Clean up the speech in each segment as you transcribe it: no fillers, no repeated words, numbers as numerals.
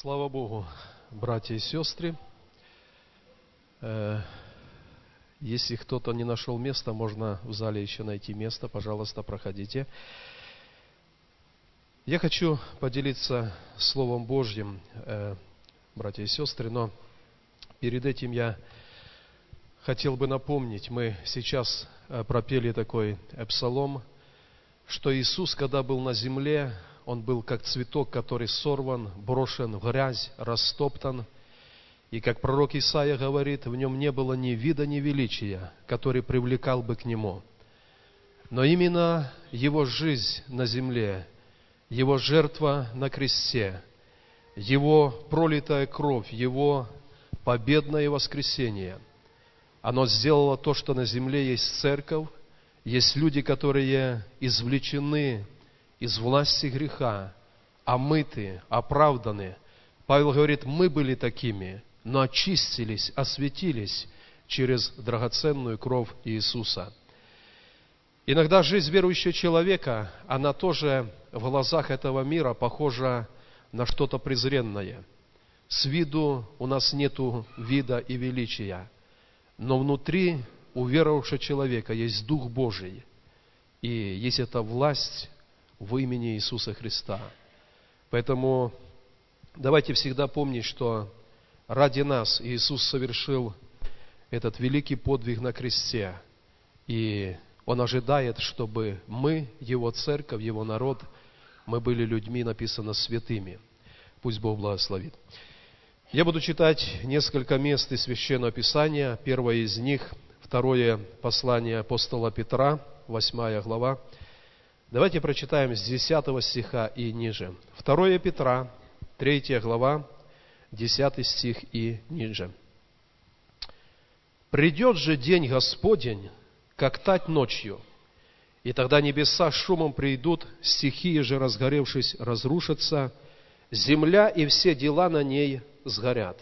Слава Богу, братья и сестры. Если кто-то не нашел места, можно в зале еще найти место. Пожалуйста, проходите. Я хочу поделиться Словом Божьим, братья и сестры, но перед этим я хотел бы напомнить, мы сейчас пропели такой псалом, что Иисус, когда был на земле, Он был как цветок, который сорван, брошен в грязь, растоптан. И как пророк Исаия говорит, в нем не было ни вида, ни величия, который привлекал бы к нему. Но именно его жизнь на земле, его жертва на кресте, его пролитая кровь, его победное воскресение, оно сделало то, что на земле есть церковь, есть люди, которые извлечены из власти греха, омыты, оправданы. Павел говорит, мы были такими, но очистились, осветились через драгоценную кровь Иисуса. Иногда жизнь верующего человека, она тоже в глазах этого мира похожа на что-то презренное. С виду у нас нету вида и величия, но внутри у верующего человека есть Дух Божий, и есть эта власть в имени Иисуса Христа. Поэтому давайте всегда помнить, что ради нас Иисус совершил этот великий подвиг на кресте. И Он ожидает, чтобы мы, Его церковь, Его народ, мы были людьми, написано, святыми. Пусть Бог благословит. Я буду читать несколько мест из Священного Писания. Первое из них, второе послание апостола Петра, 8 глава. Давайте прочитаем с 10 стиха и ниже. 2 Петра, 3 глава, 10 стих и ниже. «Придет же день Господень, как тать ночью, и тогда небеса шумом придут, стихии же, разгоревшись, разрушатся, земля и все дела на ней сгорят.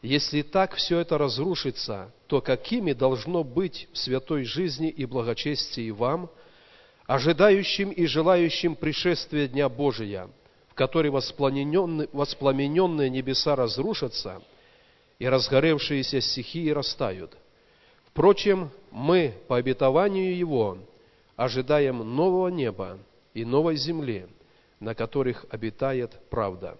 Если так все это разрушится, то какими должно быть в святой жизни и благочестии вам, ожидающим и желающим пришествия Дня Божия, в который воспламененные небеса разрушатся, и разгоревшиеся стихии растают. Впрочем, мы по обетованию Его ожидаем нового неба и новой земли, на которых обитает правда.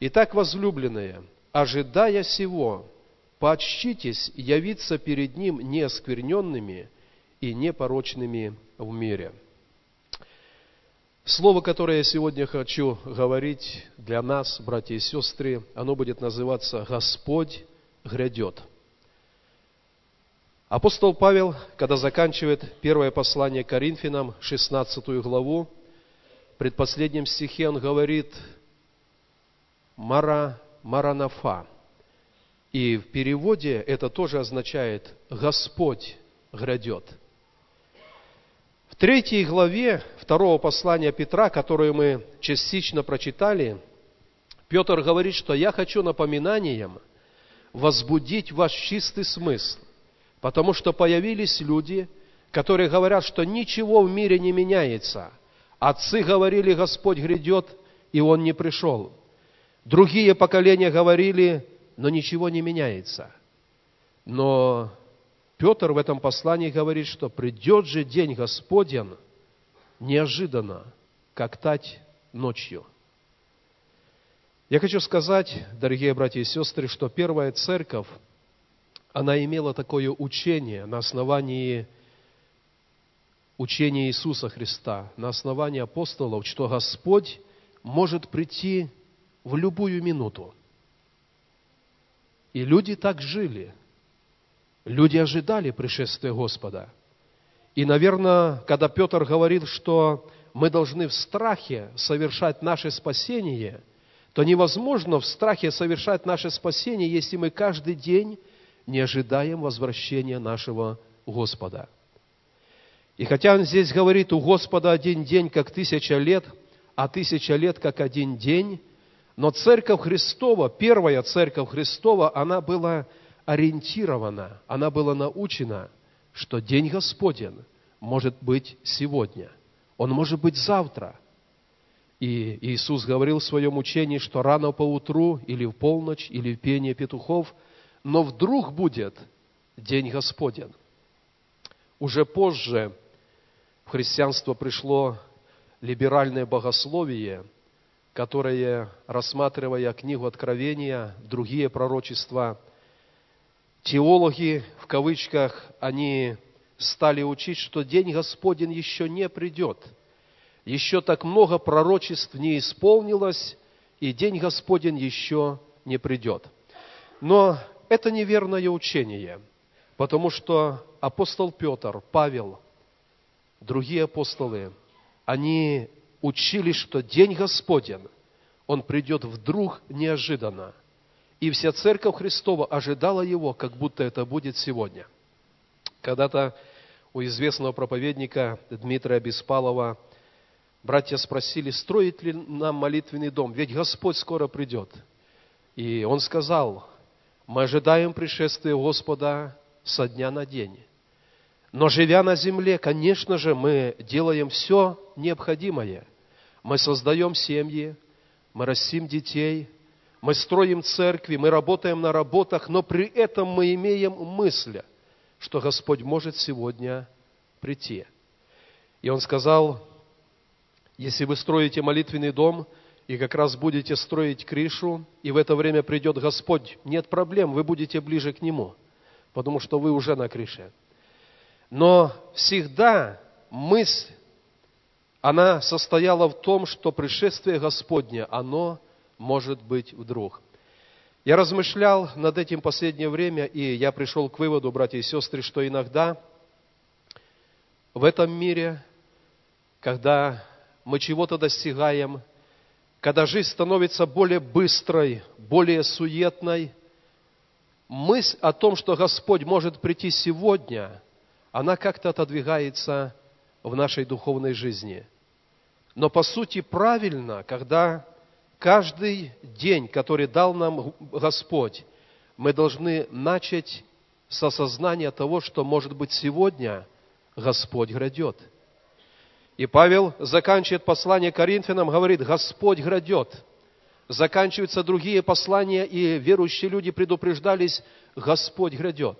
Итак, возлюбленные, ожидая сего, поочтитесь явиться перед Ним неоскверненными и непорочными в мире». Слово, которое я сегодня хочу говорить для нас, братья и сестры, оно будет называться «Господь грядет». Апостол Павел, когда заканчивает первое послание Коринфянам, 16 главу, в предпоследнем стихе он говорит «Маранафа». И в переводе это тоже означает «Господь грядет». В 3 главе 2 послания Петра, которую мы частично прочитали, Петр говорит, что «я хочу напоминанием возбудить ваш чистый смысл, потому что появились люди, которые говорят, что ничего в мире не меняется. Отцы говорили, Господь грядет, и Он не пришел. Другие поколения говорили, но ничего не меняется». Но Петр в этом послании говорит, что придет же день Господень неожиданно, как тать ночью. Я хочу сказать, дорогие братья и сестры, что первая церковь, она имела такое учение на основании учения Иисуса Христа, на основании апостолов, что Господь может прийти в любую минуту. И люди так жили. Люди ожидали пришествия Господа. И, наверное, когда Петр говорил, что мы должны в страхе совершать наше спасение, то невозможно в страхе совершать наше спасение, если мы каждый день не ожидаем возвращения нашего Господа. И хотя он здесь говорит, у Господа один день, как 1000 лет, а 1000 лет, как один день, но Церковь Христова, первая Церковь Христова, она была ориентирована, она была научена, что день Господень может быть сегодня, он может быть завтра. И Иисус говорил в своем учении, что рано поутру, или в полночь, или в пение петухов, но вдруг будет день Господен. Уже позже в христианство пришло либеральное богословие, которое, рассматривая книгу Откровения, другие пророчества, теологи, в кавычках, они стали учить, что день Господень еще не придет. Еще так много пророчеств не исполнилось, и день Господень еще не придет. Но это неверное учение, потому что апостол Петр, Павел, другие апостолы, они учили, что день Господень, он придет вдруг неожиданно. И вся Церковь Христова ожидала его, как будто это будет сегодня. Когда-то у известного проповедника Дмитрия Беспалова братья спросили, строит ли нам молитвенный дом, ведь Господь скоро придет. И он сказал, мы ожидаем пришествия Господа со дня на день. Но живя на земле, конечно же, мы делаем все необходимое. Мы создаем семьи, мы растим детей, мы строим церкви, мы работаем на работах, но при этом мы имеем мысль, что Господь может сегодня прийти. И он сказал, если вы строите молитвенный дом и как раз будете строить крышу, и в это время придет Господь, нет проблем, вы будете ближе к Нему, потому что вы уже на крыше. Но всегда мысль, она состояла в том, что пришествие Господне, оно может быть вдруг. Я размышлял над этим последнее время, и я пришел к выводу, братья и сестры, что иногда в этом мире, когда мы чего-то достигаем, когда жизнь становится более быстрой, более суетной, мысль о том, что Господь может прийти сегодня, она как-то отодвигается в нашей духовной жизни. Но по сути правильно, когда каждый день, который дал нам Господь, мы должны начать с осознания того, что, может быть, сегодня Господь грядет. И Павел заканчивает послание Коринфянам, говорит, Господь грядет. Заканчиваются другие послания, и верующие люди предупреждались, Господь грядет.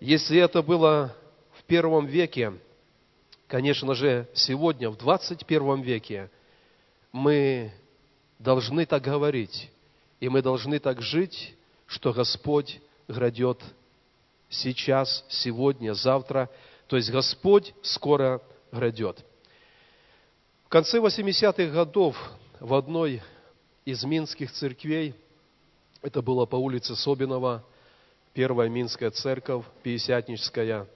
Если это было в первом веке, конечно же, сегодня, в 21 веке, мы должны так говорить, и мы должны так жить, что Господь грядет сейчас, сегодня, завтра. То есть Господь скоро грядет. В конце 80-х годов в одной из минских церквей, это было по улице Собинова, Первая Минская церковь, Пятидесятническая,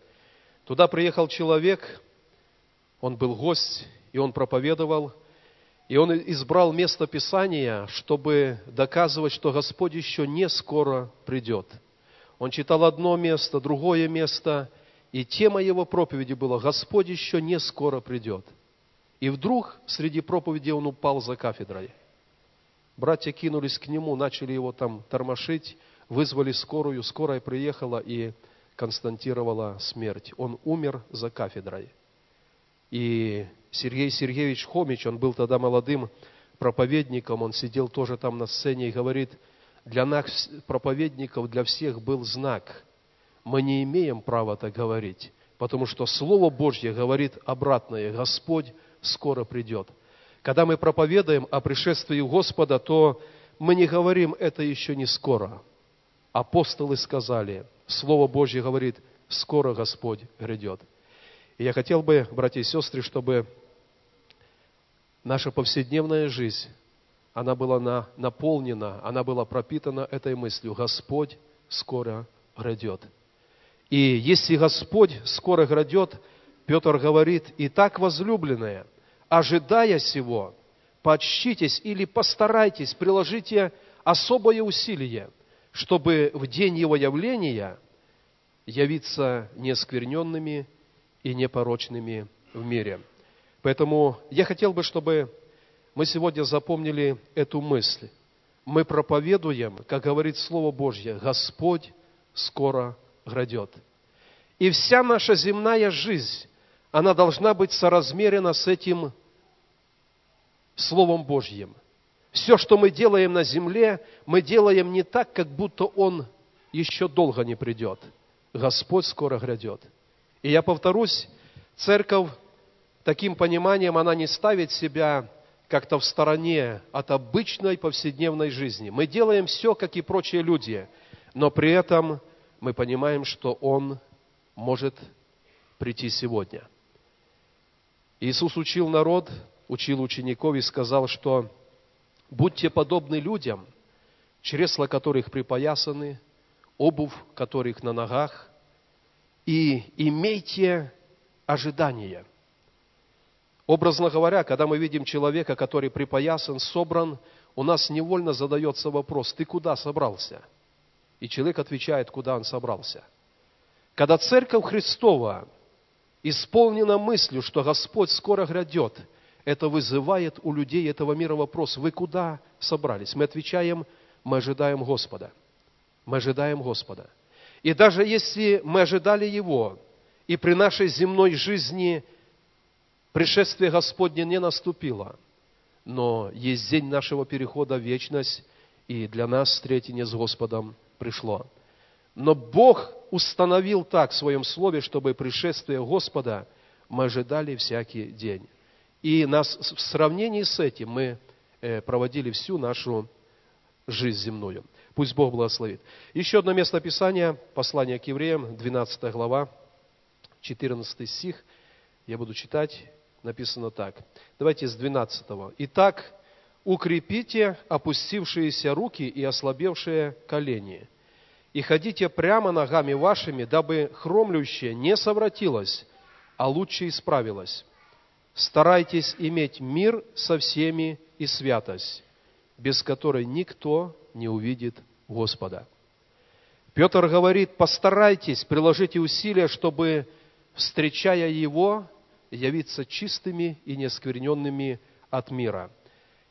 туда приехал человек, он был гость, и он проповедовал. И он избрал место Писания, чтобы доказывать, что Господь еще не скоро придет. Он читал одно место, другое место, и тема его проповеди была «Господь еще не скоро придет». И вдруг среди проповеди он упал за кафедрой. Братья кинулись к нему, начали его там тормошить, вызвали скорую, скорая приехала и констатировала смерть. Он умер за кафедрой. И Сергей Сергеевич Хомич, он был тогда молодым проповедником, он сидел тоже там на сцене и говорит, для нас, проповедников, для всех был знак. Мы не имеем права так говорить, потому что Слово Божье говорит обратное, Господь скоро придет. Когда мы проповедуем о пришествии Господа, то мы не говорим, это еще не скоро. Апостолы сказали, Слово Божье говорит, скоро Господь грядет. И я хотел бы, братья и сестры, чтобы наша повседневная жизнь, она была наполнена, она была пропитана этой мыслью. Господь скоро грядет. И если Господь скоро грядет, Петр говорит, и так, возлюбленные, ожидая сего, подщитесь или постарайтесь, приложите особое усилие, чтобы в день Его явления явиться неоскверненными и непорочными в мире. Поэтому я хотел бы, чтобы мы сегодня запомнили эту мысль. Мы проповедуем, как говорит Слово Божье, Господь скоро грядет. И вся наша земная жизнь, она должна быть соразмерена с этим Словом Божьим. Все, что мы делаем на земле, мы делаем не так, как будто Он еще долго не придет. Господь скоро грядет. И я повторюсь, церковь таким пониманием, она не ставит себя как-то в стороне от обычной повседневной жизни. Мы делаем все, как и прочие люди, но при этом мы понимаем, что Он может прийти сегодня. Иисус учил народ, учил учеников и сказал, что будьте подобны людям, чресла которых припоясаны, обувь которых на ногах, и имейте ожидание. Образно говоря, когда мы видим человека, который припоясан, собран, у нас невольно задается вопрос: ты куда собрался? И человек отвечает, куда он собрался. Когда Церковь Христова исполнена мыслью, что Господь скоро грядет, это вызывает у людей этого мира вопрос: вы куда собрались? Мы отвечаем: мы ожидаем Господа. Мы ожидаем Господа. И даже если мы ожидали Его, и при нашей земной жизни пришествие Господне не наступило, но есть день нашего перехода в вечность, и для нас встретение с Господом пришло. Но Бог установил так в Своем Слове, чтобы пришествие Господа мы ожидали всякий день. И нас, в сравнении с этим, мы проводили всю нашу жизнь земную. Пусть Бог благословит. Еще одно место Писания, послание к Евреям, 12 глава, 14 стих. Я буду читать, написано так. Давайте с 12-го. «Итак, укрепите опустившиеся руки и ослабевшие колени, и ходите прямо ногами вашими, дабы хромлющее не совратилось, а лучше исправилось. Старайтесь иметь мир со всеми и святость, без которой никто не увидит Господа». Петр говорит: постарайтесь, приложите усилия, чтобы, встречая Его, явиться чистыми и неоскверненными от мира.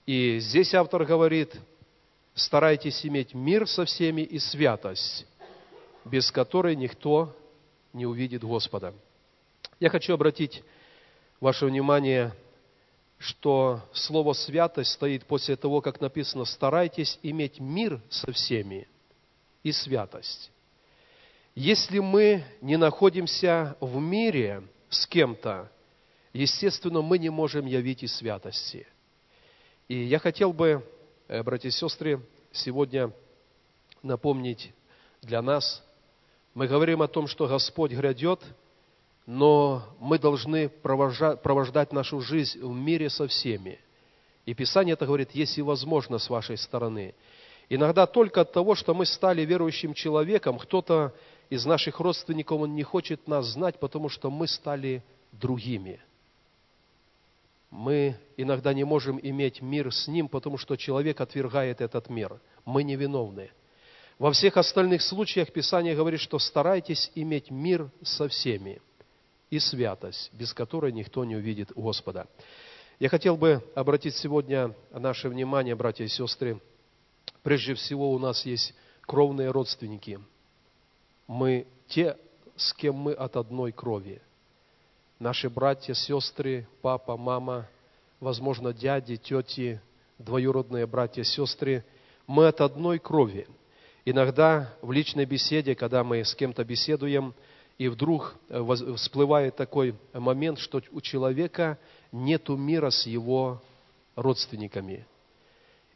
И здесь автор говорит: старайтесь иметь мир со всеми и святость, без которой никто не увидит Господа. Я хочу обратить ваше внимание, что слово «святость» стоит после того, как написано: старайтесь иметь мир со всеми и святость. Если мы не находимся в мире с кем-то, естественно, мы не можем явить и святости. И я хотел бы, братья и сестры, сегодня напомнить для нас. Мы говорим о том, что Господь грядет, но мы должны провождать нашу жизнь в мире со всеми. И Писание это говорит: если возможно, с вашей стороны. Иногда только от того, что мы стали верующим человеком, кто-то из наших родственников, он не хочет нас знать, потому что мы стали другими. Мы иногда не можем иметь мир с ним, потому что человек отвергает этот мир. Мы невиновны. Во всех остальных случаях Писание говорит, что старайтесь иметь мир со всеми и святость, без которой никто не увидит Господа. Я хотел бы обратить сегодня наше внимание, братья и сестры. Прежде всего, у нас есть кровные родственники. Мы те, с кем мы от одной крови. Наши братья, сестры, папа, мама, возможно, дяди, тети, двоюродные братья, сестры. Мы от одной крови. Иногда в личной беседе, когда мы с кем-то беседуем, и вдруг всплывает такой момент, что у человека нет мира с его родственниками.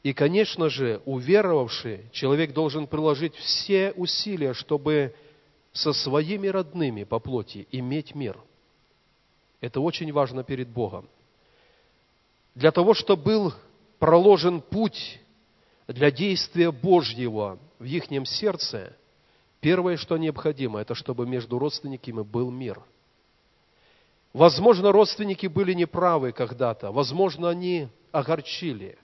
И, конечно же, уверовавший человек должен приложить все усилия, чтобы со своими родными по плоти иметь мир. Это очень важно перед Богом. Для того, чтобы был проложен путь для действия Божьего в ихнем сердце, первое, что необходимо, это чтобы между родственниками был мир. Возможно, родственники были неправы когда-то, возможно, они огорчили,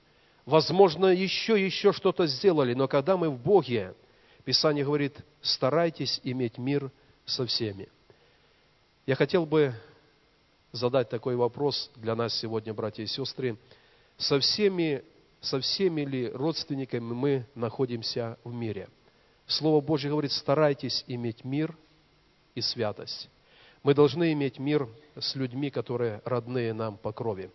возможно, еще что-то сделали, но когда мы в Боге, Писание говорит: старайтесь иметь мир со всеми. Я хотел бы задать такой вопрос для нас сегодня, братья и сестры. Со всеми ли родственниками мы находимся в мире? Слово Божье говорит: старайтесь иметь мир и святость. Мы должны иметь мир с людьми, которые родные нам по крови.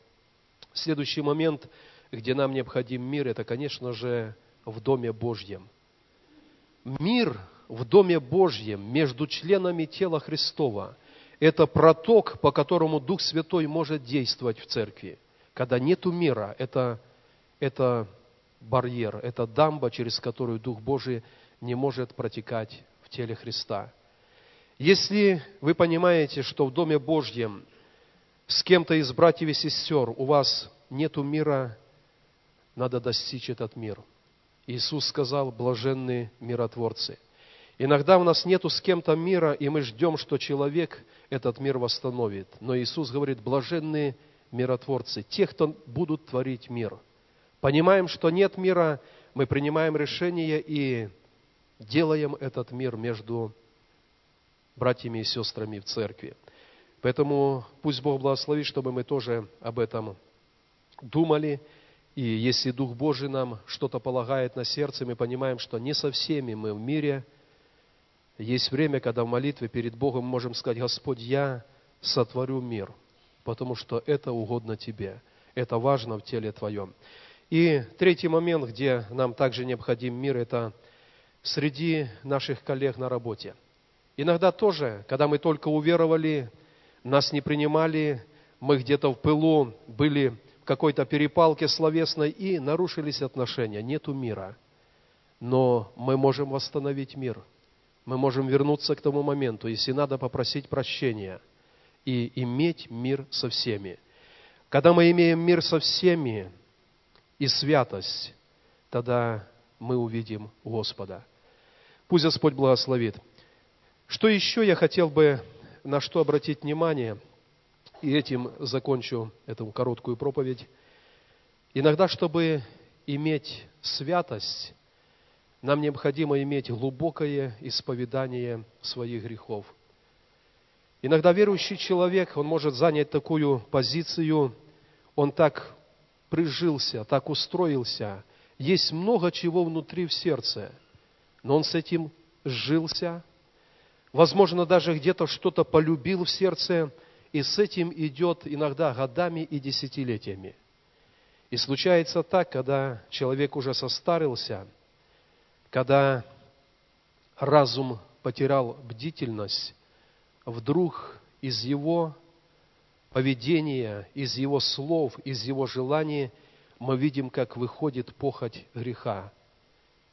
Следующий момент, где нам необходим мир, это, конечно же, в Доме Божьем. Мир в Доме Божьем между членами тела Христова – это проток, по которому Дух Святой может действовать в церкви. Когда нету мира, это барьер, это дамба, через которую Дух Божий не может протекать в теле Христа. Если вы понимаете, что в Доме Божьем с кем-то из братьев и сестер у вас нету мира, надо достичь этот мир. Иисус сказал: блаженны миротворцы. Иногда у нас нету с кем-то мира, и мы ждем, что человек этот мир восстановит. Но Иисус говорит: блаженны миротворцы, те, кто будут творить мир. Понимаем, что нет мира, мы принимаем решение и делаем этот мир между братьями и сестрами в церкви. Поэтому пусть Бог благословит, чтобы мы тоже об этом думали. И если Дух Божий нам что-то полагает на сердце, мы понимаем, что не со всеми мы в мире. Есть время, когда в молитве перед Богом мы можем сказать: Господь, я сотворю мир, потому что это угодно Тебе. Это важно в теле Твоем. И третий момент, где нам также необходим мир, это среди наших коллег на работе. Иногда тоже, когда мы только уверовали, нас не принимали, мы где-то в пылу были в какой-то перепалке словесной и нарушились отношения. Нету мира. Но мы можем восстановить мир. Мы можем вернуться к тому моменту, если надо, попросить прощения и иметь мир со всеми. Когда мы имеем мир со всеми и святость, тогда мы увидим Господа. Пусть Господь благословит. Что еще я хотел бы, на что обратить внимание, и этим закончу эту короткую проповедь. Иногда, чтобы иметь святость, нам необходимо иметь глубокое исповедание своих грехов. Иногда верующий человек, он может занять такую позицию, он так прижился, так устроился. Есть много чего внутри в сердце, но он с этим сжился. Возможно, даже где-то что-то полюбил в сердце, и с этим идет иногда годами и десятилетиями. И случается так, когда человек уже состарился, когда разум потерял бдительность, вдруг из его поведения, из его слов, из его желаний мы видим, как выходит похоть греха.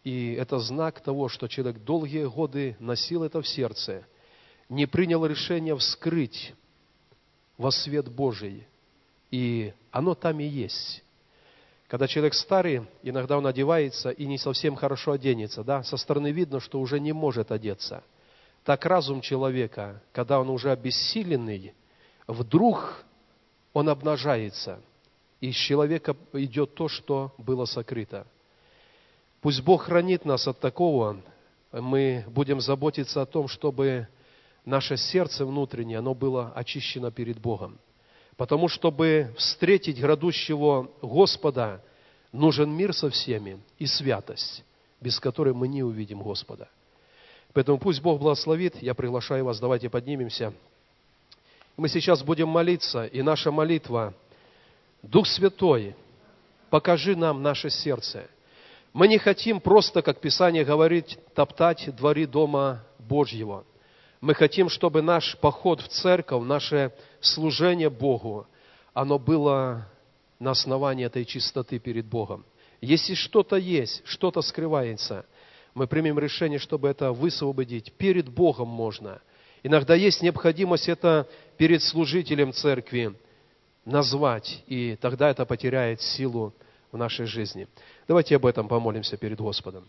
И это знак того, что человек долгие годы носил это в сердце, не принял решение вскрыть во свет Божий. И оно там и есть. Когда человек старый, иногда он одевается и не совсем хорошо оденется. Да? Со стороны видно, что уже не может одеться. Так разум человека, когда он уже обессиленный, вдруг он обнажается. И из человека идет то, что было сокрыто. Пусть Бог хранит нас от такого. Мы будем заботиться о том, чтобы наше сердце внутреннее, оно было очищено перед Богом. Потому, чтобы встретить грядущего Господа, нужен мир со всеми и святость, без которой мы не увидим Господа. Поэтому пусть Бог благословит. Я приглашаю вас, давайте поднимемся. Мы сейчас будем молиться, и наша молитва: Дух Святой, покажи нам наше сердце. Мы не хотим просто, как Писание говорит, топтать дворы Дома Божьего. Мы хотим, чтобы наш поход в церковь, наше служение Богу, оно было на основании этой чистоты перед Богом. Если что-то есть, что-то скрывается, мы примем решение, чтобы это высвободить. Перед Богом можно. Иногда есть необходимость это перед служителем церкви назвать, и тогда это потеряет силу в нашей жизни. Давайте об этом помолимся перед Господом.